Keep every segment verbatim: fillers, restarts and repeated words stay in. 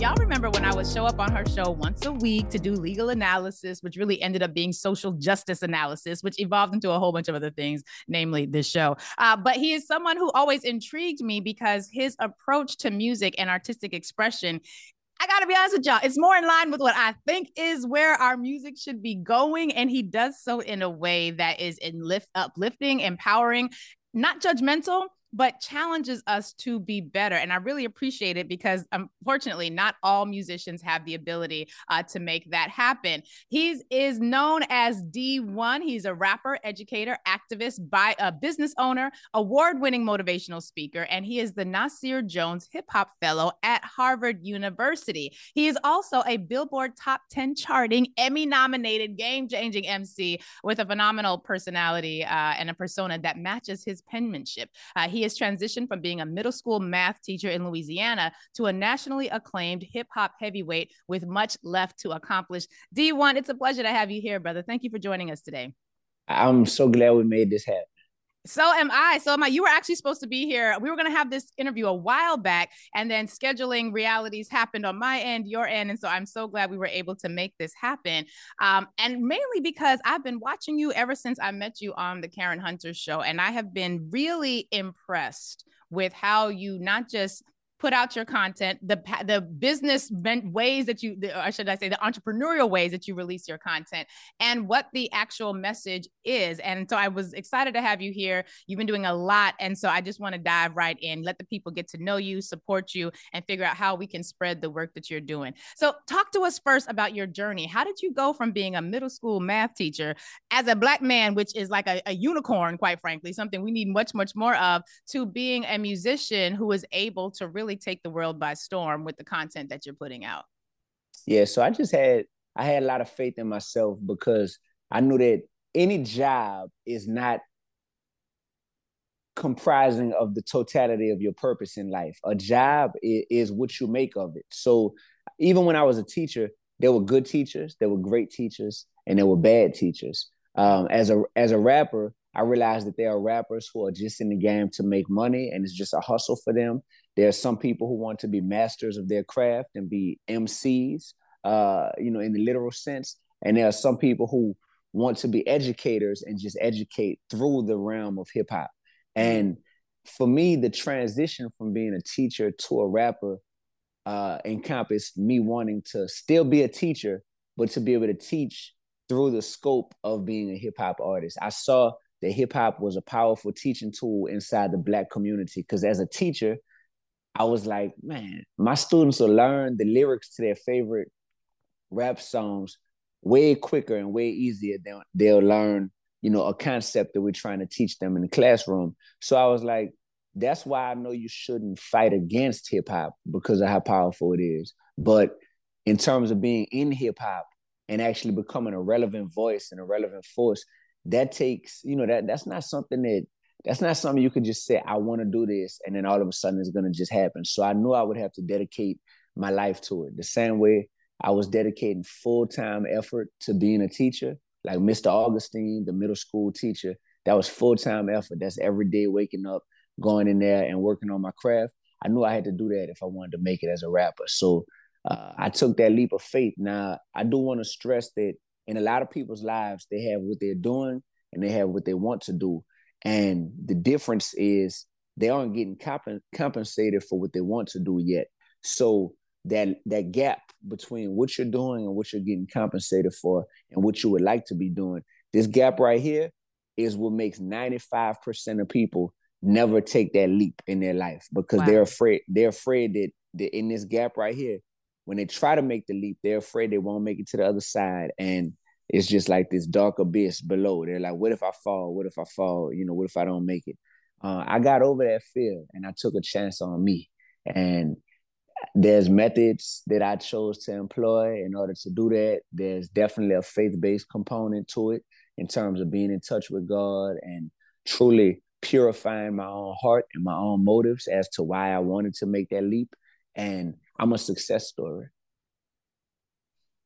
Y'all remember when I would show up on her show once a week to do legal analysis, which really ended up being social justice analysis, which evolved into a whole bunch of other things, namely this show. Uh, but he is someone who always intrigued me because his approach to music and artistic expression, I gotta be honest with y'all, it's more in line with what I think is where our music should be going. And he does so in a way that is enlift- uplifting, empowering, not judgmental, but challenges us to be better. And I really appreciate it because unfortunately, not all musicians have the ability uh, to make that happen. He is known as D one. He's a rapper, educator, activist, by a business owner, award-winning motivational speaker, and he is the Nasir Jones Hip Hop Fellow at Harvard University. He is also a Billboard Top ten charting, Emmy-nominated, game-changing M C with a phenomenal personality uh, and a persona that matches his penmanship. Uh, he has transitioned from being a middle school math teacher in Louisiana to a nationally acclaimed hip hop heavyweight with much left to accomplish. D one, it's a pleasure to have you here, brother. Thank you for joining us today. I'm so glad we made this happen. So am I. So am I. You were actually supposed to be here. We were going to have this interview a while back, and then scheduling realities happened on my end, your end. And so I'm so glad we were able to make this happen. Um, and mainly because I've been watching you ever since I met you on the Karen Hunter show. And I have been really impressed with how you not just put out your content, the the business ways that you, or should I say the entrepreneurial ways that you release your content, and what the actual message is. And so I was excited to have you here. You've been doing a lot. And so I just want to dive right in, let the people get to know you, support you, and figure out how we can spread the work that you're doing. So talk to us first about your journey. How did you go from being a middle school math teacher as a Black man, which is like a, a unicorn, quite frankly, something we need much, much more of, to being a musician who is able to really take the world by storm with the content that you're putting out? Yeah, so I just had, I had a lot of faith in myself because I knew that any job is not comprising of the totality of your purpose in life. A job is, is what you make of it. So even when I was a teacher, there were good teachers, there were great teachers, and there were bad teachers. Um, as a as a rapper, I realized that there are rappers who are just in the game to make money, and it's just a hustle for them. There are some people who want to be masters of their craft and be M Cs, uh, you know, in the literal sense. And there are some people who want to be educators and just educate through the realm of hip hop. And for me, the transition from being a teacher to a rapper uh, encompassed me wanting to still be a teacher, but to be able to teach through the scope of being a hip hop artist. I saw that hip hop was a powerful teaching tool inside the Black community because as a teacher, I was like, man, my students will learn the lyrics to their favorite rap songs way quicker and way easier than they'll learn, you know, a concept that we're trying to teach them in the classroom. So I was like, that's why I know you shouldn't fight against hip hop because of how powerful it is. But in terms of being in hip hop and actually becoming a relevant voice and a relevant force, that takes, you know, that that's not something that That's not something you could just say, I want to do this, and then all of a sudden it's going to just happen. So I knew I would have to dedicate my life to it. The same way I was dedicating full-time effort to being a teacher, like Mister Augustine, the middle school teacher, that was full-time effort. That's every day waking up, going in there and working on my craft. I knew I had to do that if I wanted to make it as a rapper. So uh, I took that leap of faith. Now, I do want to stress that in a lot of people's lives, they have what they're doing and they have what they want to do. And the difference is they aren't getting comp- compensated for what they want to do yet. So that that gap between what you're doing and what you're getting compensated for and what you would like to be doing, this gap right here is what makes ninety-five percent of people never take that leap in their life because wow. they're afraid. They're afraid that, that in this gap right here, when they try to make the leap, they're afraid they won't make it to the other side. And it's just like this dark abyss below. They're like, what if I fall? What if I fall? You know, what if I don't make it? Uh, I got over that fear and I took a chance on me. And there's methods that I chose to employ in order to do that. There's definitely a faith-based component to it in terms of being in touch with God and truly purifying my own heart and my own motives as to why I wanted to make that leap. And I'm a success story.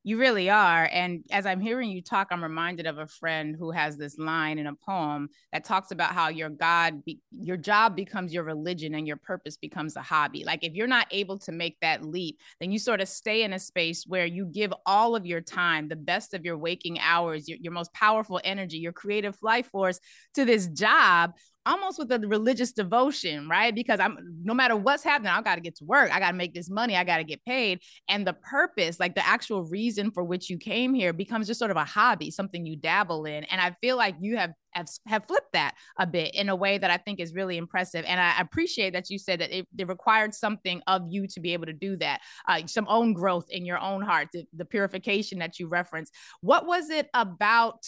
You really are. And as I'm hearing you talk, I'm reminded of a friend who has this line in a poem that talks about how your God, be- your job becomes your religion and your purpose becomes a hobby. Like if you're not able to make that leap, then you sort of stay in a space where you give all of your time, the best of your waking hours, your, your most powerful energy, your creative life force to this job, almost with a religious devotion, right? Because I'm no matter what's happening, I've got to get to work. I got to make this money. I got to get paid. And the purpose, like the actual reason for which you came here becomes just sort of a hobby, something you dabble in. And I feel like you have have, have flipped that a bit in a way that I think is really impressive. And I appreciate that you said that it, it required something of you to be able to do that, uh, some own growth in your own heart, the, the purification that you referenced. What was it about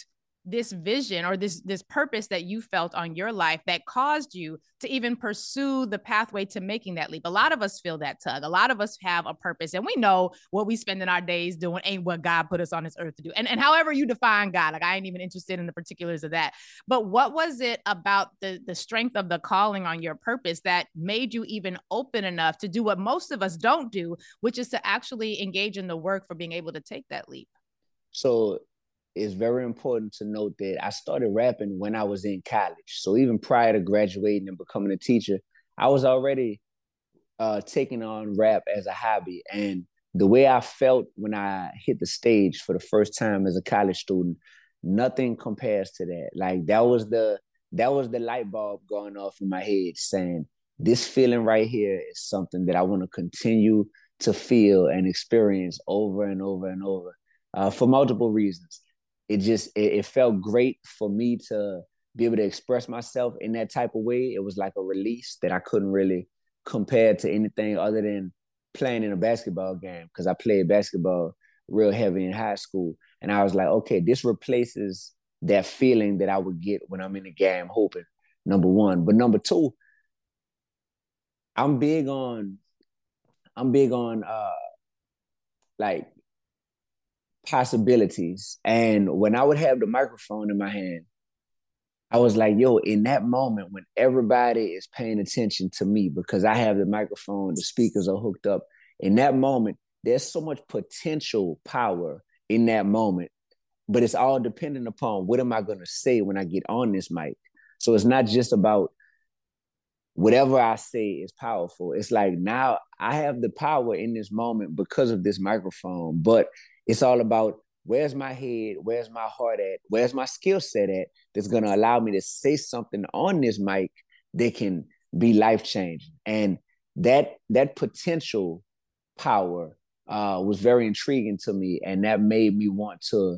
this vision or this, this purpose that you felt on your life that caused you to even pursue the pathway to making that leap? A lot of us feel that tug. A lot of us have a purpose and we know what we spend in our days doing ain't what God put us on this earth to do. And, and however you define God, like I ain't even interested in the particulars of that. But what was it about the, the strength of the calling on your purpose that made you even open enough to do what most of us don't do, which is to actually engage in the work for being able to take that leap? So it's very important to note that I started rapping when I was in college. So even prior to graduating and becoming a teacher, I was already uh, taking on rap as a hobby. And the way I felt when I hit the stage for the first time as a college student, nothing compares to that. Like that was the that was the light bulb going off in my head saying, this feeling right here is something that I want to continue to feel and experience over and over and over uh, for multiple reasons. It just, it, it felt great for me to be able to express myself in that type of way. It was like a release that I couldn't really compare to anything other than playing in a basketball game because I played basketball real heavy in high school. And I was like, okay, this replaces that feeling that I would get when I'm in the game hoping, number one. But number two, I'm big on, I'm big on uh, like, possibilities. And when I would have the microphone in my hand, I was like, yo, in that moment when everybody is paying attention to me because I have the microphone, the speakers are hooked up, in that moment, there's so much potential power in that moment, but it's all dependent upon what am I going to say when I get on this mic. So it's not just about whatever I say is powerful. It's like now I have the power in this moment because of this microphone, but it's all about where's my head, where's my heart at, where's my skill set at that's going to allow me to say something on this mic that can be life-changing. And that that potential power uh, was very intriguing to me, and that made me want to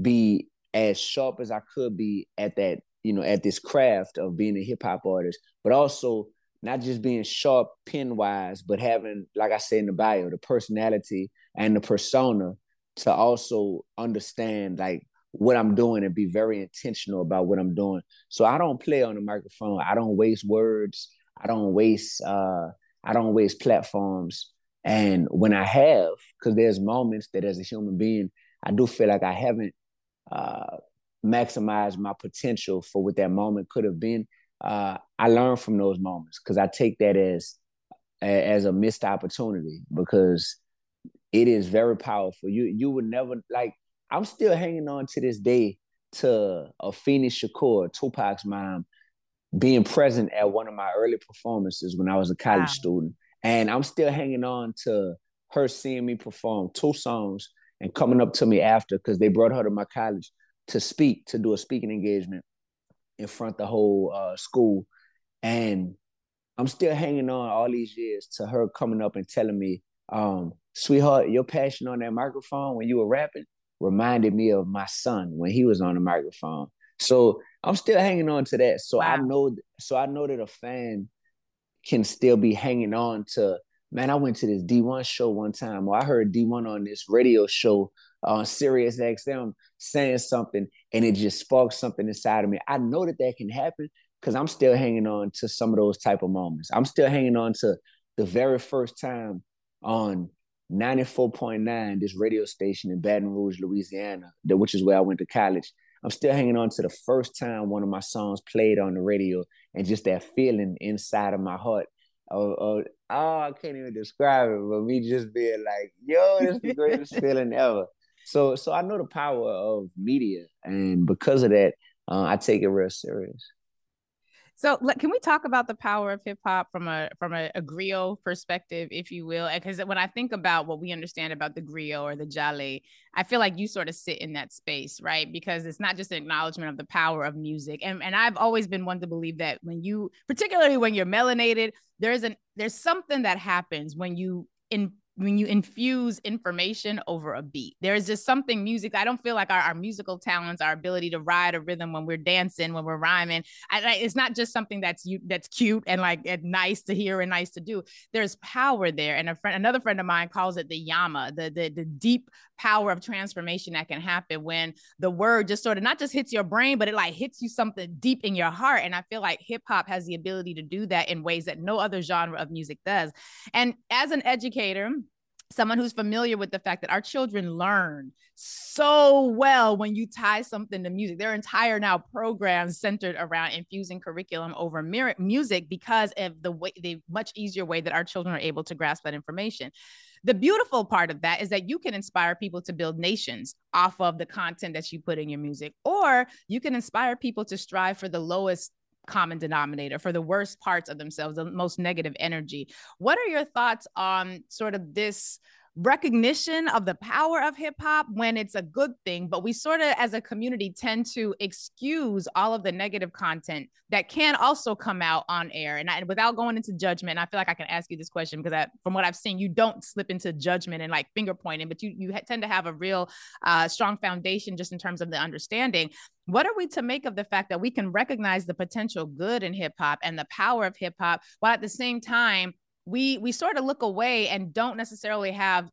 be as sharp as I could be at that, you know, at this craft of being a hip-hop artist, but also not just being sharp pen-wise, but having, like I said in the bio, the personality and the persona to also understand like what I'm doing and be very intentional about what I'm doing. So I don't play on the microphone. I don't waste words. I don't waste, uh, I don't waste platforms. And when I have, cause there's moments that as a human being, I do feel like I haven't uh, maximized my potential for what that moment could have been. Uh, I learn from those moments cause I take that as, as a missed opportunity because it is very powerful. You you would never, like, I'm still hanging on to this day to Afeni Shakur, Tupac's mom, being present at one of my early performances when I was a college wow. student. And I'm still hanging on to her seeing me perform two songs and coming up to me after because they brought her to my college to speak, to do a speaking engagement in front of the whole uh, school. And I'm still hanging on all these years to her coming up and telling me, um, sweetheart, your passion on that microphone when you were rapping reminded me of my son when he was on the microphone. So I'm still hanging on to that. So wow. I know, so I know that a fan can still be hanging on to, man, I went to this D one show one time, or I heard D one on this radio show on SiriusXM saying something, and it just sparked something inside of me. I know that that can happen because I'm still hanging on to some of those type of moments. I'm still hanging on to the very first time on ninety-four point nine, this radio station in Baton Rouge, Louisiana, which is where I went to college. I'm still hanging on to the first time one of my songs played on the radio, and just that feeling inside of my heart. Oh, oh, oh I can't even describe it, but me just being like, yo, this is the greatest feeling ever. So, so I know the power of media, and because of that, uh, I take it real serious. So can we talk about the power of hip hop from a from a, a griot perspective, if you will? Because when I think about what we understand about the griot or the jale, I feel like you sort of sit in that space, right? Because it's not just an acknowledgement of the power of music. And, and I've always been one to believe that when you, particularly when you're melanated, there's an there's something that happens when you in when you infuse information over a beat. There is just something music. I don't feel like our, our musical talents, our ability to ride a rhythm when we're dancing, when we're rhyming. I, I, it's not just something that's you that's cute and like and nice to hear and nice to do. There's power there. And a friend, another friend of mine calls it the yama, the, the, the deep power of transformation that can happen when the word just sort of not just hits your brain, but it like hits you something deep in your heart. And I feel like hip hop has the ability to do that in ways that no other genre of music does. And as an educator, someone who's familiar with the fact that our children learn so well when you tie something to music. Their entire now programs centered around infusing curriculum over music because of the way, the much easier way that our children are able to grasp that information. The beautiful part of that is that you can inspire people to build nations off of the content that you put in your music, or you can inspire people to strive for the lowest common denominator, for the worst parts of themselves, the most negative energy. What are your thoughts on sort of this recognition of the power of hip hop when it's a good thing, but we sort of as a community tend to excuse all of the negative content that can also come out on air? And I, without going into judgment, I feel like I can ask you this question because I, from what I've seen, you don't slip into judgment and like finger pointing, but you, you tend to have a real uh, strong foundation just in terms of the understanding. What are we to make of the fact that we can recognize the potential good in hip hop and the power of hip hop, while at the same time, we we sort of look away and don't necessarily have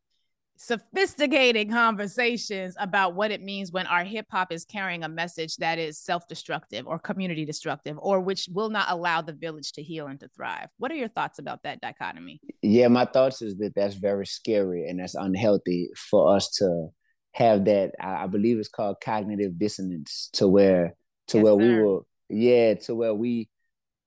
sophisticated conversations about what it means when our hip hop is carrying a message that is self-destructive or community destructive, or which will not allow the village to heal and to thrive? What are your thoughts about that dichotomy? Yeah, my thoughts is that that's very scary and that's unhealthy for us to have that. I believe it's called cognitive dissonance, to where to yes, where sir. we were, yeah, to where we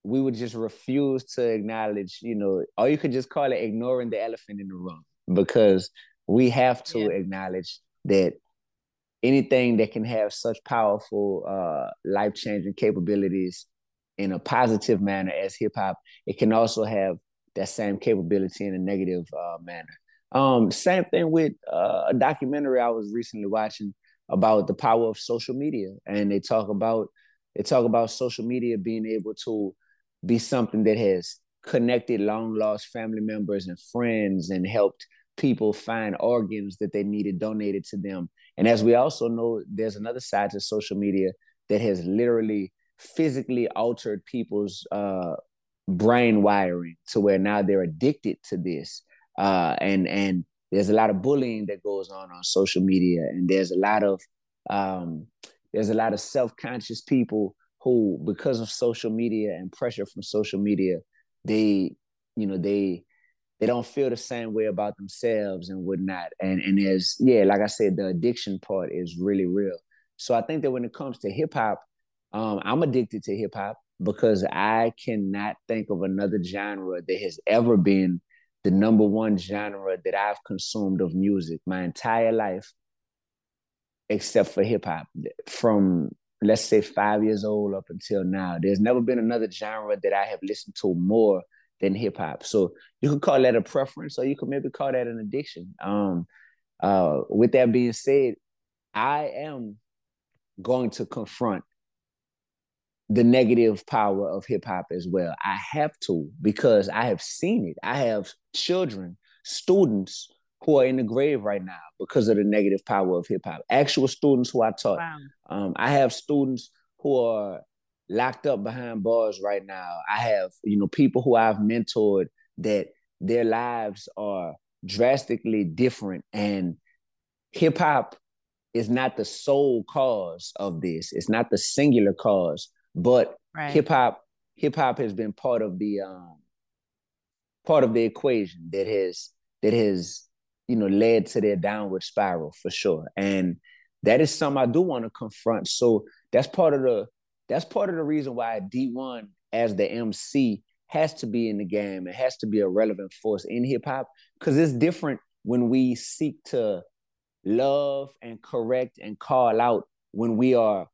we would just refuse to acknowledge, you know, or you could just call it ignoring the elephant in the room, because we have to yeah. acknowledge that anything that can have such powerful, uh, life-changing capabilities in a positive manner as hip hop, it can also have that same capability in a negative uh, manner. Um, same thing with uh, a documentary I was recently watching about the power of social media. And they talk about, they talk about social media being able to be something that has connected long-lost family members and friends and helped people find organs that they needed donated to them. And as we also know, there's another side to social media that has literally physically altered people's uh, brain wiring to where now they're addicted to this. Uh, and and there's a lot of bullying that goes on on social media, and there's a lot of um, there's a lot of self-conscious people who, because of social media and pressure from social media, they, you know, they, they don't feel the same way about themselves and whatnot. And, and there's, yeah, like I said, the addiction part is really real. So I think that when it comes to hip hop, um, I'm addicted to hip hop because I cannot think of another genre that has ever been the number one genre that I've consumed of music my entire life, except for hip hop. From, let's say, five years old up until now, there's never been another genre that I have listened to more than hip hop. So you could call that a preference, or you could maybe call that an addiction. Um, uh, with that being said, I am going to confront the negative power of hip hop as well. I have to, because I have seen it. I have children, students who are in the grave right now because of the negative power of hip hop. Actual students who I taught. Wow. Um, I have students who are locked up behind bars right now. I have, you know, people who I've mentored that their lives are drastically different. And hip hop is not the sole cause of this. It's not the singular cause, but right. hip hop, hip hop has been part of the, um, part of the equation that has, that has, you know, led to their downward spiral for sure. And that is something I do want to confront. So that's part of the that's part of the reason why D one as the M C has to be in the game. It has to be a relevant force in hip hop, because it's different when we seek to love and correct and call out when we are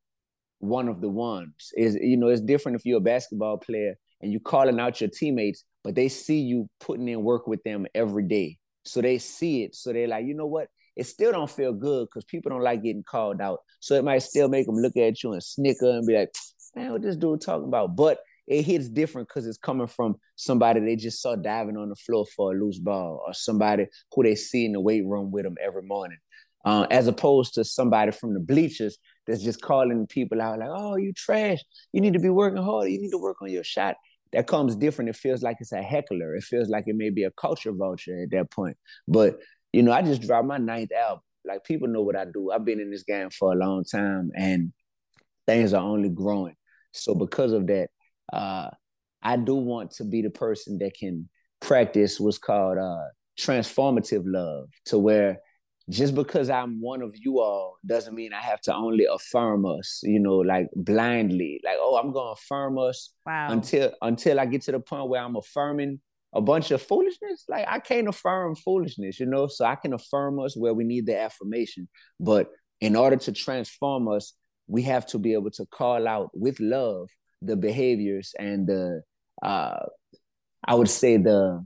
one of the ones. Is you know, it's different if you're a basketball player and you're calling out your teammates, but they see you putting in work with them every day. So they see it. So they're like, you know what? It still don't feel good because people don't like getting called out. So it might still make them look at you and snicker and be like, man, what this dude talking about? But it hits different because it's coming from somebody they just saw diving on the floor for a loose ball, or somebody who they see in the weight room with them every morning, uh, as opposed to somebody from the bleachers that's just calling people out like, oh, you trash. You need to be working harder. You need to work on your shot. That comes different. It feels like it's a heckler. It feels like it may be a culture vulture at that point. But, you know, I just dropped my ninth album. Like, people know what I do. I've been in this game for a long time, and things are only growing. So because of that, uh, I do want to be the person that can practice what's called uh, transformative love, to where just because I'm one of you all doesn't mean I have to only affirm us, you know, like blindly. Like, oh, I'm going to affirm us wow. until until I get to the point where I'm affirming a bunch of foolishness. Like, I can't affirm foolishness, you know, so I can affirm us where we need the affirmation. But in order to transform us, we have to be able to call out with love the behaviors and the, uh, I would say the,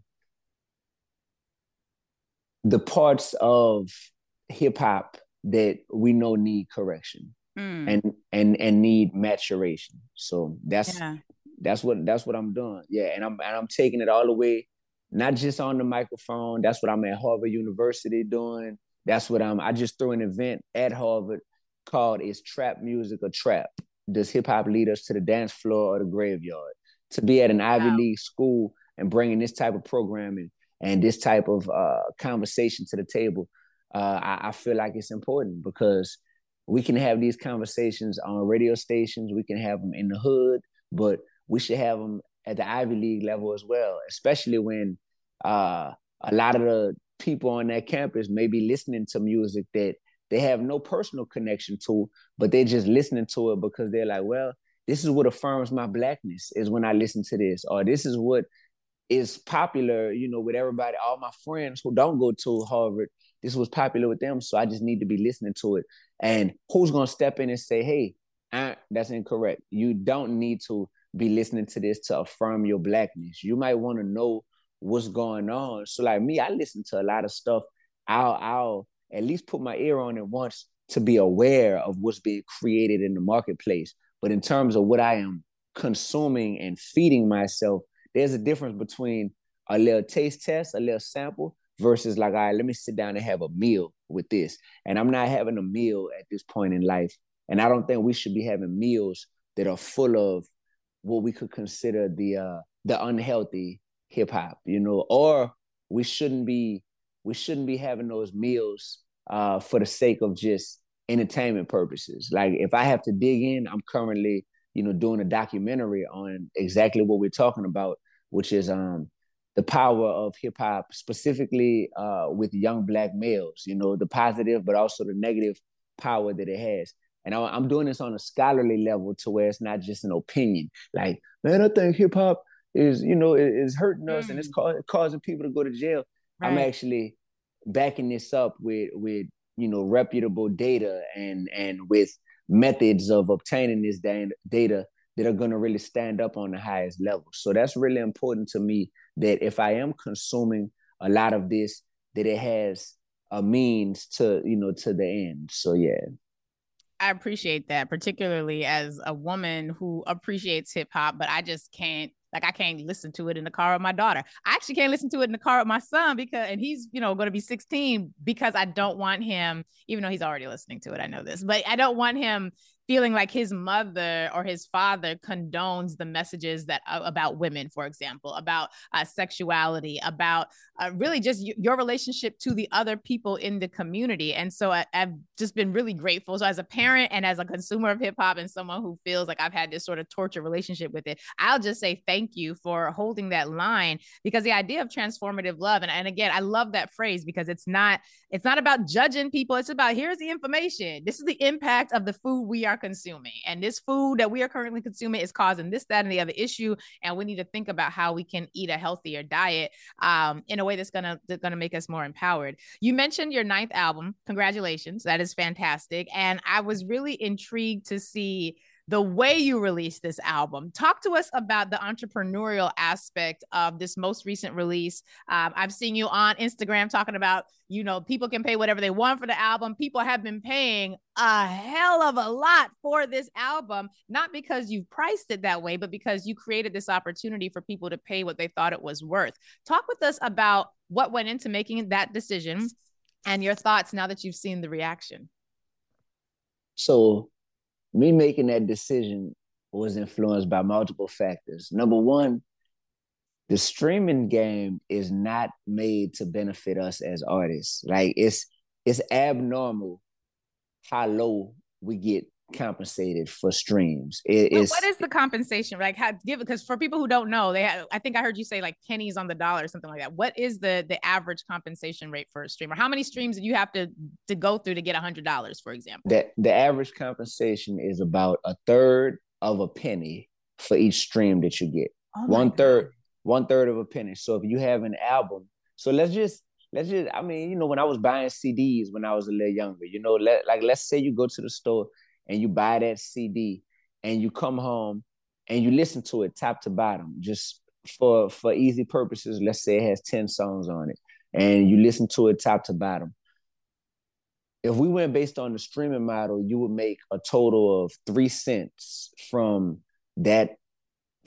the parts of hip hop that we know need correction mm. and, and, and need maturation. So that's, yeah. that's what, that's what I'm doing. Yeah. And I'm, and I'm taking it all the way, not just on the microphone. That's what I'm at Harvard University doing. That's what I'm, I just threw an event at Harvard called Is Trap Music a Trap? Does Hip Hop Lead Us to the Dance Floor or the Graveyard? To be at an wow. Ivy League school and bringing this type of programming and this type of uh, conversation to the table, uh, I, I feel like it's important, because we can have these conversations on radio stations, we can have them in the hood, but we should have them at the Ivy League level as well, especially when uh, a lot of the people on that campus may be listening to music that they have no personal connection to, but they're just listening to it because they're like, well, this is what affirms my blackness is when I listen to this, or this is what is popular, you know, with everybody, all my friends who don't go to Harvard, this was popular with them, so I just need to be listening to it. And who's going to step in and say, hey, I, that's incorrect. You don't need to be listening to this to affirm your blackness. You might want to know what's going on. So like me, I listen to a lot of stuff. I'll, I'll at least put my ear on it once to be aware of what's being created in the marketplace. But in terms of what I am consuming and feeding myself, there's a difference between a little taste test, a little sample, versus like, all right, let me sit down and have a meal with this. And I'm not having a meal at this point in life. And I don't think we should be having meals that are full of what we could consider the uh, the unhealthy hip hop, you know, or we shouldn't be we shouldn't be having those meals uh, for the sake of just entertainment purposes. Like, if I have to dig in, I'm currently you know, doing a documentary on exactly what we're talking about, which is um, the power of hip hop, specifically uh, with young black males, you know, the positive, but also the negative power that it has. And I, I'm doing this on a scholarly level to where it's not just an opinion. Like, man, I think hip hop is, you know, is hurting us mm. and it's ca- causing people to go to jail. Right. I'm actually backing this up with, with, you know, reputable data and, and with methods of obtaining this data that are going to really stand up on the highest level. So that's really important to me, that if I am consuming a lot of this, that it has a means to, you know, to the end. So, yeah. I appreciate that, particularly as a woman who appreciates hip hop, but I just can't, like, I can't listen to it in the car with my daughter. I actually can't listen to it in the car with my son because, and he's, you know, going to be sixteen, because I don't want him, even though he's already listening to it, I know this, but I don't want him feeling like his mother or his father condones the messages that uh, about women, for example, about uh, sexuality, about uh, really just y- your relationship to the other people in the community. And so I, I've just been really grateful. So as a parent and as a consumer of hip hop and someone who feels like I've had this sort of tortured relationship with it, I'll just say thank you for holding that line, because the idea of transformative love. And, and again, I love that phrase, because it's not, it's not about judging people. It's about, here's the information. This is the impact of the food we are consuming. And this food that we are currently consuming is causing this, that, and the other issue. And we need to think about how we can eat a healthier diet um, in a way that's going to, that's going to make us more empowered. You mentioned your ninth album. Congratulations. That is fantastic. And I was really intrigued to see the way you released this album. Talk to us about the entrepreneurial aspect of this most recent release. Um, I've seen you on Instagram talking about, you know, people can pay whatever they want for the album. People have been paying a hell of a lot for this album, not because you've priced it that way, but because you created this opportunity for people to pay what they thought it was worth. Talk with us about what went into making that decision and your thoughts now that you've seen the reaction. So, me making that decision was influenced by multiple factors. Number one, the streaming game is not made to benefit us as artists. Like, it's it's abnormal how low we get compensated for streams. It, well, what is the compensation? Like, how, give because for people who don't know, they have, I think I heard you say like pennies on the dollar or something like that. What is the the average compensation rate for a streamer? How many streams do you have to to go through to get a hundred dollars, for example? That the average compensation is about a third of a penny for each stream that you get. Oh one God. third. One third of a penny. So if you have an album, so let's just, let's just, I mean, you know, when I was buying C Ds when I was a little younger, you know, let, like, let's say you go to the store and you buy that C D and you come home and you listen to it top to bottom, just for, for easy purposes. Let's say it has ten songs on it and you listen to it top to bottom. If we went based on the streaming model, you would make a total of three cents from that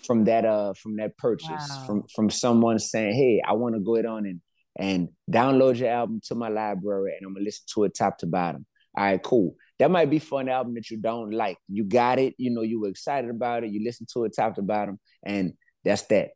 from that uh from that purchase. Wow. from from someone saying, hey, I want to go it on and and download your album to my library and I'm gonna listen to it top to bottom. All right, cool. That might be for an album that you don't like. You got it, you know, you were excited about it, you listen to it top to bottom, and that's that.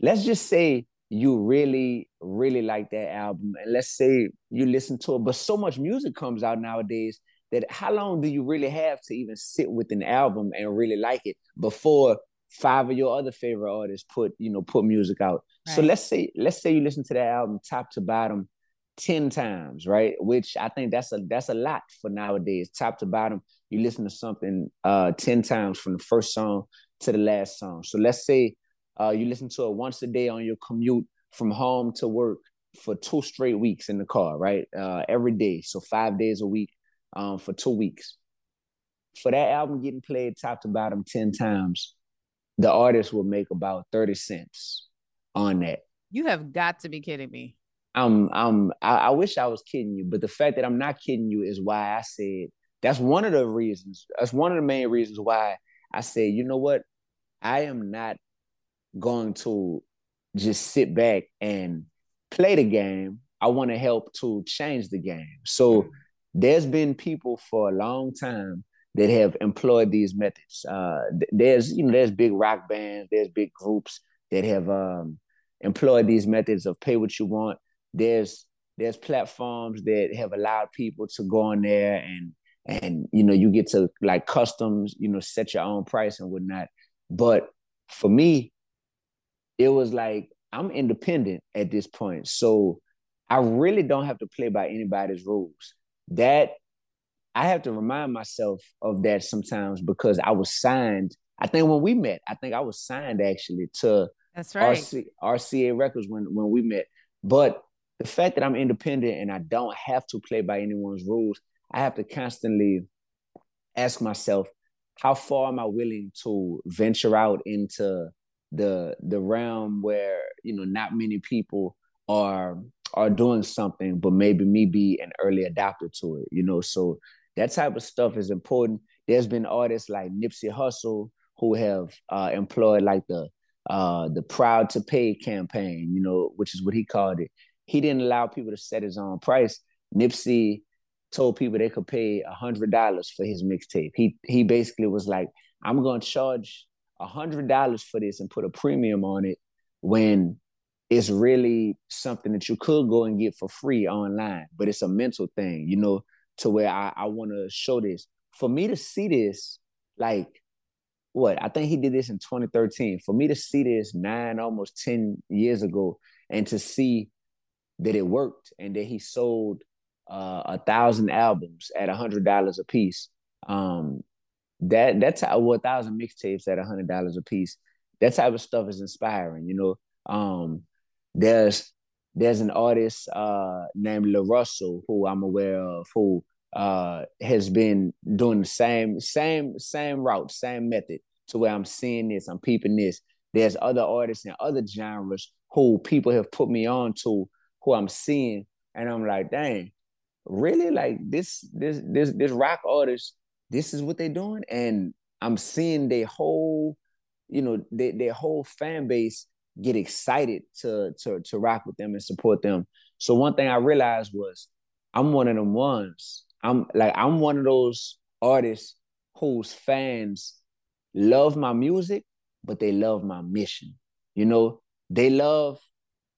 Let's just say you really, really like that album, and let's say you listen to it, but so much music comes out nowadays that how long do you really have to even sit with an album and really like it before five of your other favorite artists put, you know, put music out. Right. So let's say, let's say you listen to that album top to bottom ten times, right? Which I think that's a, that's a lot for nowadays. Top to bottom, you listen to something uh, ten times from the first song to the last song. So let's say uh, you listen to it once a day on your commute from home to work for two straight weeks in the car, right? Uh, every day. So five days a week um, for two weeks. For that album getting played top to bottom ten times, the artist will make about thirty cents on that. You have got to be kidding me. Um, um, I, I wish I was kidding you, but the fact that I'm not kidding you is why I said, that's one of the reasons, that's one of the main reasons why I said, you know what? I am not going to just sit back and play the game. I want to help to change the game. So there's been people for a long time that have employed these methods. Uh, there's, you know, there's big rock bands, there's big groups that have um, employed these methods of pay what you want. There's, there's platforms that have allowed people to go on there and, and, you know, you get to like customs, you know, set your own price and whatnot. But for me, it was like, I'm independent at this point. So I really don't have to play by anybody's rules. That, I have to remind myself of that sometimes, because I was signed. I think when we met, I think I was signed actually to That's right. R C, R C A Records when, when we met. But the fact that I'm independent and I don't have to play by anyone's rules, I have to constantly ask myself, how far am I willing to venture out into the the realm where, you know, not many people are are doing something, but maybe me be an early adopter to it, you know? So that type of stuff is important. There's been artists like Nipsey Hussle who have uh, employed like the uh, the Proud to Pay campaign, you know, which is what he called it. He didn't allow people to set his own price. Nipsey told people they could pay a hundred dollars for his mixtape. He he basically was like, I'm gonna charge a hundred dollars for this and put a premium on it when it's really something that you could go and get for free online. But it's a mental thing, you know, to where I, I wanna show this. For me to see this, like what, I think he did this in twenty thirteen. For me to see this nine, almost ten years ago, and to see that it worked and that he sold Uh, a thousand albums at a hundred dollars a piece. Um, that that's how well, a thousand mixtapes at a hundred dollars a piece. That type of stuff is inspiring, you know. Um, there's there's an artist uh, named LaRussell who I'm aware of who uh, has been doing the same same same route, same method. To where I'm seeing this, I'm peeping this. There's other artists and other genres who people have put me on to, who I'm seeing, and I'm like, dang. Really, like this, this, this, this rock artist, this is what they're doing, and I'm seeing their whole, you know, their their whole fan base get excited to to to rock with them and support them. So one thing I realized was, I'm one of them ones. I'm like I'm one of those artists whose fans love my music, but they love my mission. You know, they love,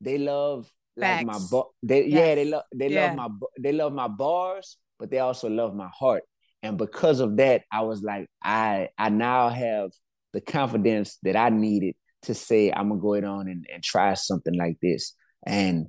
they love. Like Facts. my bar, they, yes. yeah, they love, they yeah. love my, they love my bars, but they also love my heart. And because of that, I was like, I, I now have the confidence that I needed to say, I'm gonna go it on and, and try something like this. And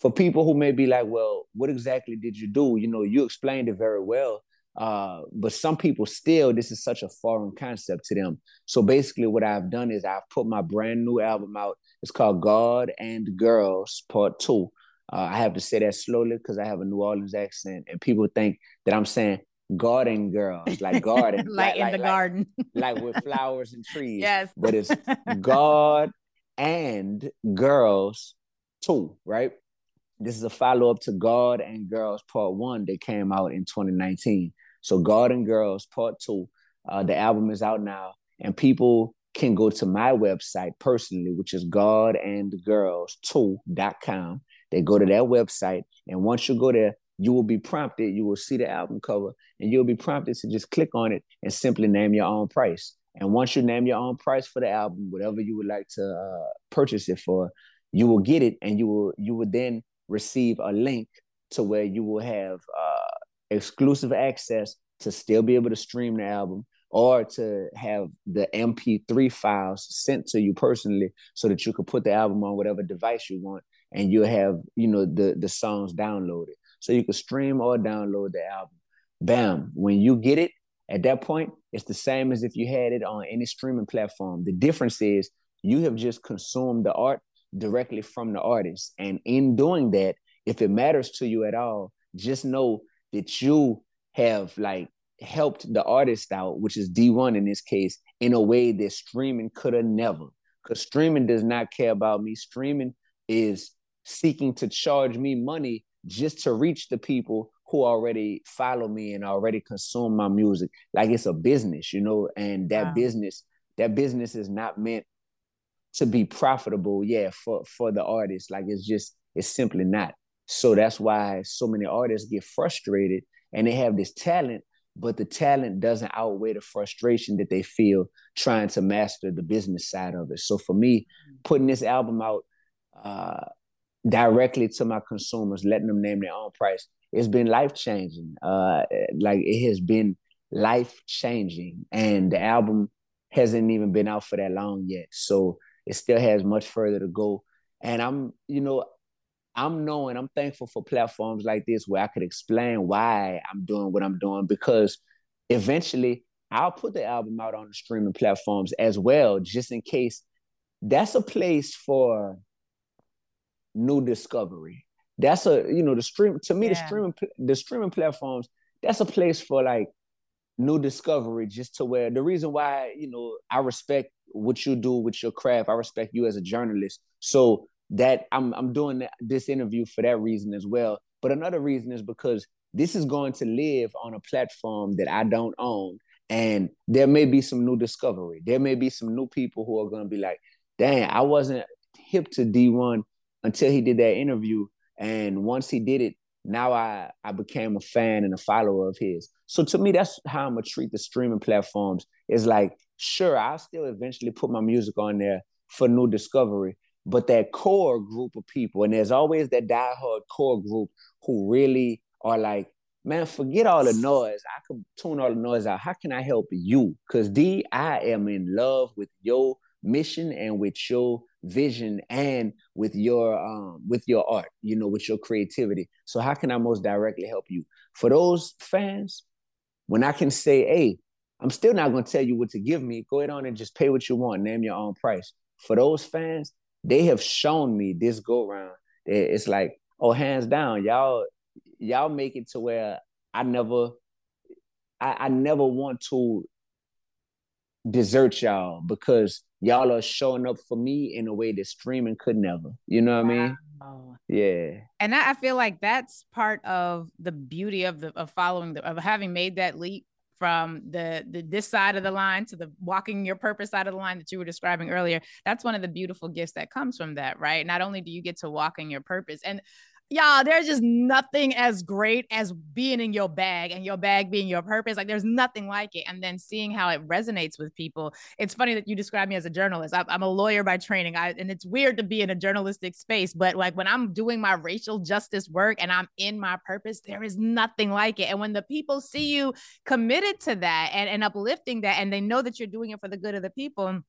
for people who may be like, well, what exactly did you do? You know, you explained it very well. Uh, but some people still, this is such a foreign concept to them. So basically what I've done is I've put my brand new album out. It's called God and Girls Part Two. Uh, I have to say that slowly because I have a New Orleans accent and people think that I'm saying God and Girls, like garden. like, like in like, the like, garden. Like with flowers and trees. Yes. But it's God and Girls Two, right? This is a follow-up to God and Girls Part One that came out in twenty nineteen. So God and Girls Part Two, uh, the album is out now, and people can go to my website personally, which is God and Girls two dot com. They go to that website, and once you go there, you will be prompted, you will see the album cover, and you'll be prompted to just click on it and simply name your own price. And once you name your own price for the album, whatever you would like to uh, purchase it for, you will get it, and you will you will then receive a link to where you will have uh, exclusive access to still be able to stream the album, or to have the M P three files sent to you personally so that you can put the album on whatever device you want, and you'll have, you know, the, the songs downloaded. So you can stream or download the album. Bam. When you get it, at that point, it's the same as if you had it on any streaming platform. The difference is you have just consumed the art directly from the artist. And in doing that, if it matters to you at all, just know that you have, like, helped the artist out, which is D one in this case, in a way that streaming could have never. Because streaming does not care about me. Streaming is seeking to charge me money just to reach the people who already follow me and already consume my music. Like, it's a business, you know, and that wow. business, that business is not meant to be profitable, yeah, for, for the artist. Like, it's just, it's simply not. So that's why so many artists get frustrated and they have this talent, but the talent doesn't outweigh the frustration that they feel trying to master the business side of it. So for me, putting this album out uh, directly to my consumers, letting them name their own price, it's been life-changing. Uh, like, it has been life-changing. And the album hasn't even been out for that long yet. So it still has much further to go. And I'm, you know, I'm knowing, I'm thankful for platforms like this where I could explain why I'm doing what I'm doing, because eventually I'll put the album out on the streaming platforms as well, just in case. That's a place for new discovery. That's a, you know, the stream, to me, yeah. the streaming, the streaming platforms, that's a place for, like, new discovery, just to where the reason why, you know, I respect what you do with your craft. I respect you as a journalist. So that I'm I'm doing this interview for that reason as well. But another reason is because this is going to live on a platform that I don't own. And there may be some new discovery. There may be some new people who are going to be like, dang, I wasn't hip to D one until he did that interview. And once he did it, now I, I became a fan and a follower of his. So to me, that's how I'm going to treat the streaming platforms. It's like, sure, I'll still eventually put my music on there for new discovery, but that core group of people, and there's always that diehard core group who really are like, man, forget all the noise. I could tune all the noise out. How can I help you? Because D, I am in love with your mission and with your vision and with your um with your art, you know, with your creativity. So how can I most directly help you? For those fans, when I can say, hey, I'm still not going to tell you what to give me, go ahead on and just pay what you want, name your own price. For those fans, they have shown me this go round. It's like, oh, hands down, y'all y'all make it to where I never I, I never want to desert y'all, because y'all are showing up for me in a way that streaming could never. You know what wow. I mean? Yeah. And I feel like that's part of the beauty of the of following the, of having made that leap from the, the this side of the line to the walking your purpose side of the line that you were describing earlier. That's one of the beautiful gifts that comes from that, right? Not only do you get to walk in your purpose, and y'all, there's just nothing as great as being in your bag and your bag being your purpose. Like, there's nothing like it. And then seeing how it resonates with people. It's funny that you describe me as a journalist. I, I'm a lawyer by training. I, and it's weird to be in a journalistic space. But like, when I'm doing my racial justice work and I'm in my purpose, there is nothing like it. And when the people see you committed to that and, and uplifting that, and they know that you're doing it for the good of the people,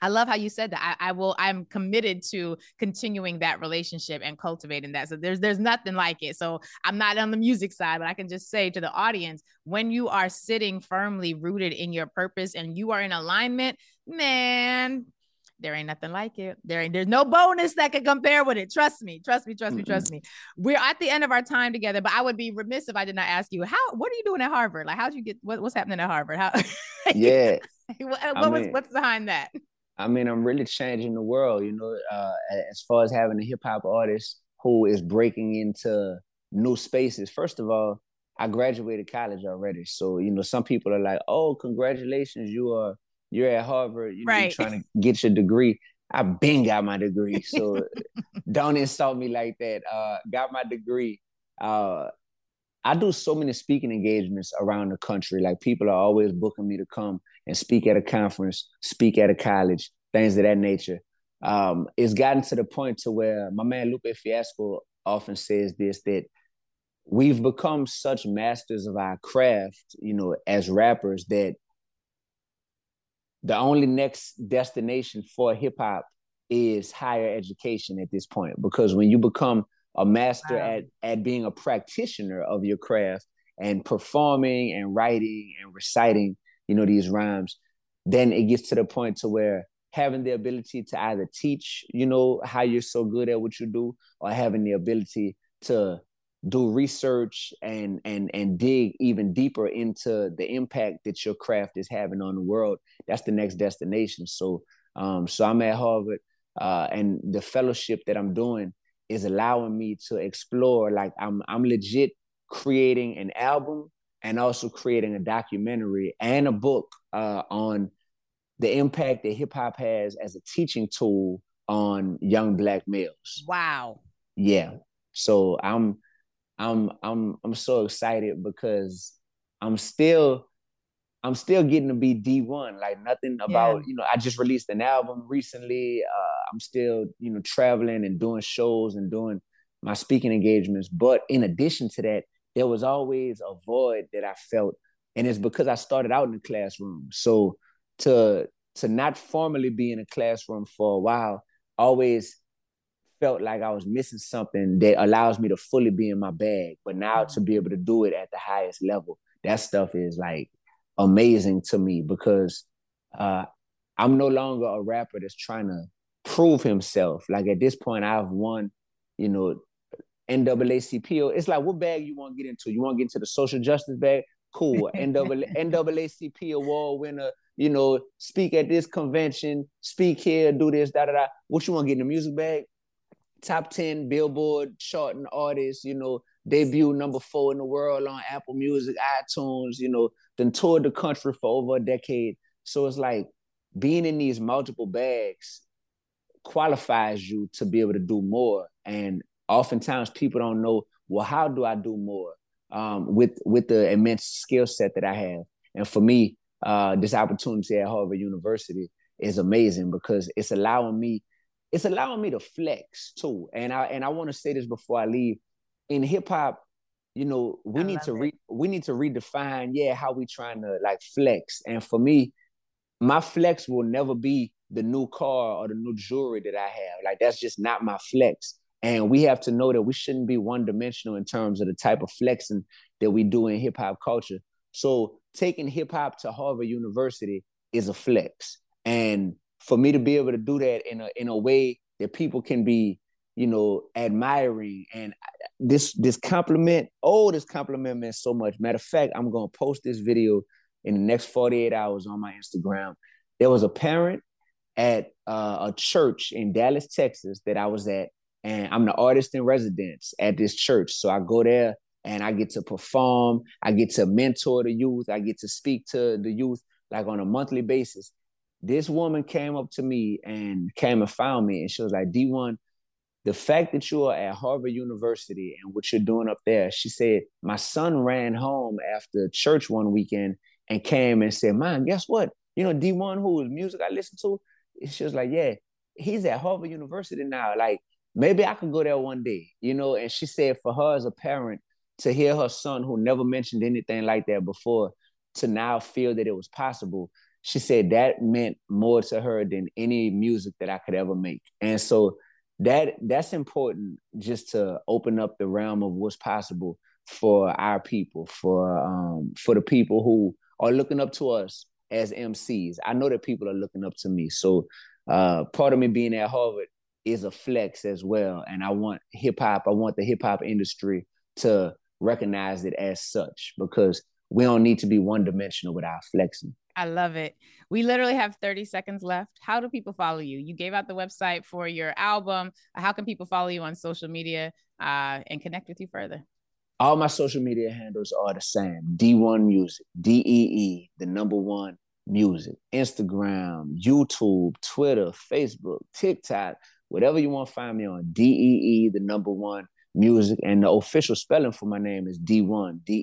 I love how you said that. I, I will, I'm committed to continuing that relationship and cultivating that. So there's, there's nothing like it. So I'm not on the music side, but I can just say to the audience, when you are sitting firmly rooted in your purpose and you are in alignment, man, there ain't nothing like it. There ain't, there's no bonus that can compare with it. Trust me, trust me, trust mm-hmm. me, trust me. We're at the end of our time together, but I would be remiss if I did not ask you, how, what are you doing at Harvard? Like, how'd you get, what, what's happening at Harvard? How? Yeah. what what was, what's behind that? I mean, I'm really changing the world, you know, uh, as far as having a hip hop artist who is breaking into new spaces. First of all, I graduated college already. So, you know, some people are like, oh, congratulations, you are, you're at Harvard, you know, right. You're trying to get your degree. I been got my degree. So don't insult me like that. Uh, got my degree. Uh, I do so many speaking engagements around the country. Like, people are always booking me to come and speak at a conference, speak at a college, things of that nature. Um, it's gotten to the point to where my man Lupe Fiasco often says this, that we've become such masters of our craft, you know, as rappers, that the only next destination for hip hop is higher education at this point. Because when you become a master wow. at, at being a practitioner of your craft and performing and writing and reciting, you know, these rhymes, then it gets to the point to where having the ability to either teach, you know, how you're so good at what you do, or having the ability to do research and and and dig even deeper into the impact that your craft is having on the world. That's the next destination. So, um, so I'm at Harvard, uh, and the fellowship that I'm doing is allowing me to explore. Like, I'm I'm legit creating an album and also creating a documentary and a book uh, on the impact that hip hop has as a teaching tool on young Black males. Wow. Yeah. So I'm I'm I'm I'm so excited, because I'm still I'm still getting to be D one. Like, nothing about, yeah. you know, I just released an album recently. Uh, I'm still, you know, traveling and doing shows and doing my speaking engagements. But in addition to that, there was always a void that I felt. And it's because I started out in the classroom. So to, to not formally be in a classroom for a while, always felt like I was missing something that allows me to fully be in my bag. But now mm-hmm. to be able to do it at the highest level, that stuff is like amazing to me, because uh, I'm no longer a rapper that's trying to prove himself. Like, at this point, I've won, you know, N double A C P. It's like, what bag you want to get into? You want to get into the social justice bag? Cool. N double A C P award winner, you know, speak at this convention, speak here, do this, da, da, da. What you want to get in the music bag? Top ten Billboard charting artists, you know, debut number four in the world on Apple Music, iTunes, you know, then toured the country for over a decade. So it's like, being in these multiple bags qualifies you to be able to do more. And oftentimes people don't know well, how do I do more um, with with the immense skill set that I have? And for me, uh, this opportunity at Harvard University is amazing because it's allowing me, it's allowing me to flex too. And I and I want to say this before I leave. In hip hop, you know, we I need to re- we need to redefine, yeah, how we trying to like flex. And for me, my flex will never be the new car or the new jewelry that I have. Like, that's just not my flex. And we have to know that we shouldn't be one-dimensional in terms of the type of flexing that we do in hip-hop culture. So taking hip-hop to Harvard University is a flex. And for me to be able to do that in a in a way that people can be, you know, admiring, and this this compliment, oh, this compliment meant so much. Matter of fact, I'm going to post this video in the next forty-eight hours on my Instagram. There was a parent at uh, a church in Dallas, Texas that I was at, and I'm the artist in residence at this church. So I go there and I get to perform. I get to mentor the youth. I get to speak to the youth like on a monthly basis. This woman came up to me and came and found me, and she was like, D one, the fact that you are at Harvard University and what you're doing up there, she said, my son ran home after church one weekend and came and said, Mom, guess what? You know, D one, who is music I listen to? She was like, yeah, he's at Harvard University now. Like, maybe I could go there one day, you know? And she said for her as a parent to hear her son, who never mentioned anything like that before, to now feel that it was possible, she said that meant more to her than any music that I could ever make. And so that that's important, just to open up the realm of what's possible for our people, for um, for the people who are looking up to us as M Cs. I know that people are looking up to me. So uh, part of me being at Harvard is a flex as well. And I want hip hop, I want the hip hop industry to recognize it as such, because we don't need to be one dimensional with our flexing. I love it. We literally have thirty seconds left. How do people follow you? You gave out the website for your album. How can people follow you on social media uh, and connect with you further? All my social media handles are the same. D one Music, D E E, the number one music. Instagram, YouTube, Twitter, Facebook, TikTok, whatever you want to find me on, D E E, the number one music. And the official spelling for my name is D one, D E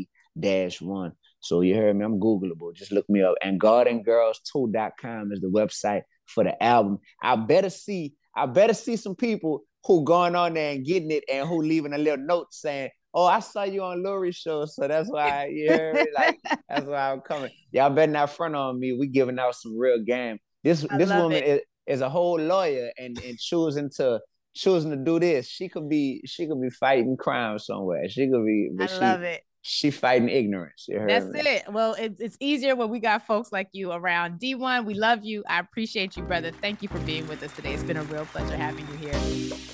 E dash one. So you heard me, I'm Googleable. Just look me up. And God and Girls two dot com is the website for the album. I better see, I better see some people who going on there and getting it and who leaving a little note saying, oh, I saw you on Lurie's show, so that's why, you heard me? Like, that's why I'm coming. Y'all better not front on me. We giving out some real game. This I this woman is, is a whole lawyer and, and choosing to choosing to do this. She could be she could be fighting crime somewhere. She could be. I she, love it. She fighting ignorance. You heard that's me? It. Well, it, it's easier when we got folks like you around. D one, we love you. I appreciate you, brother. Thank you for being with us today. It's been a real pleasure having you here.